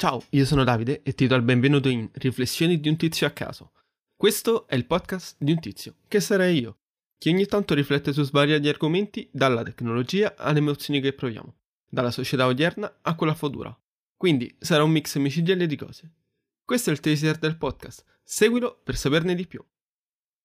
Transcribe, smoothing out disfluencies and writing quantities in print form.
Ciao, io sono Davide e ti do il benvenuto in Riflessioni di un tizio a caso. Questo è il podcast di un tizio, che sarei io, che ogni tanto riflette su svariati argomenti, dalla tecnologia alle emozioni che proviamo, dalla società odierna a quella futura. Quindi sarà un mix micidiale di cose. Questo è il teaser del podcast, seguilo per saperne di più.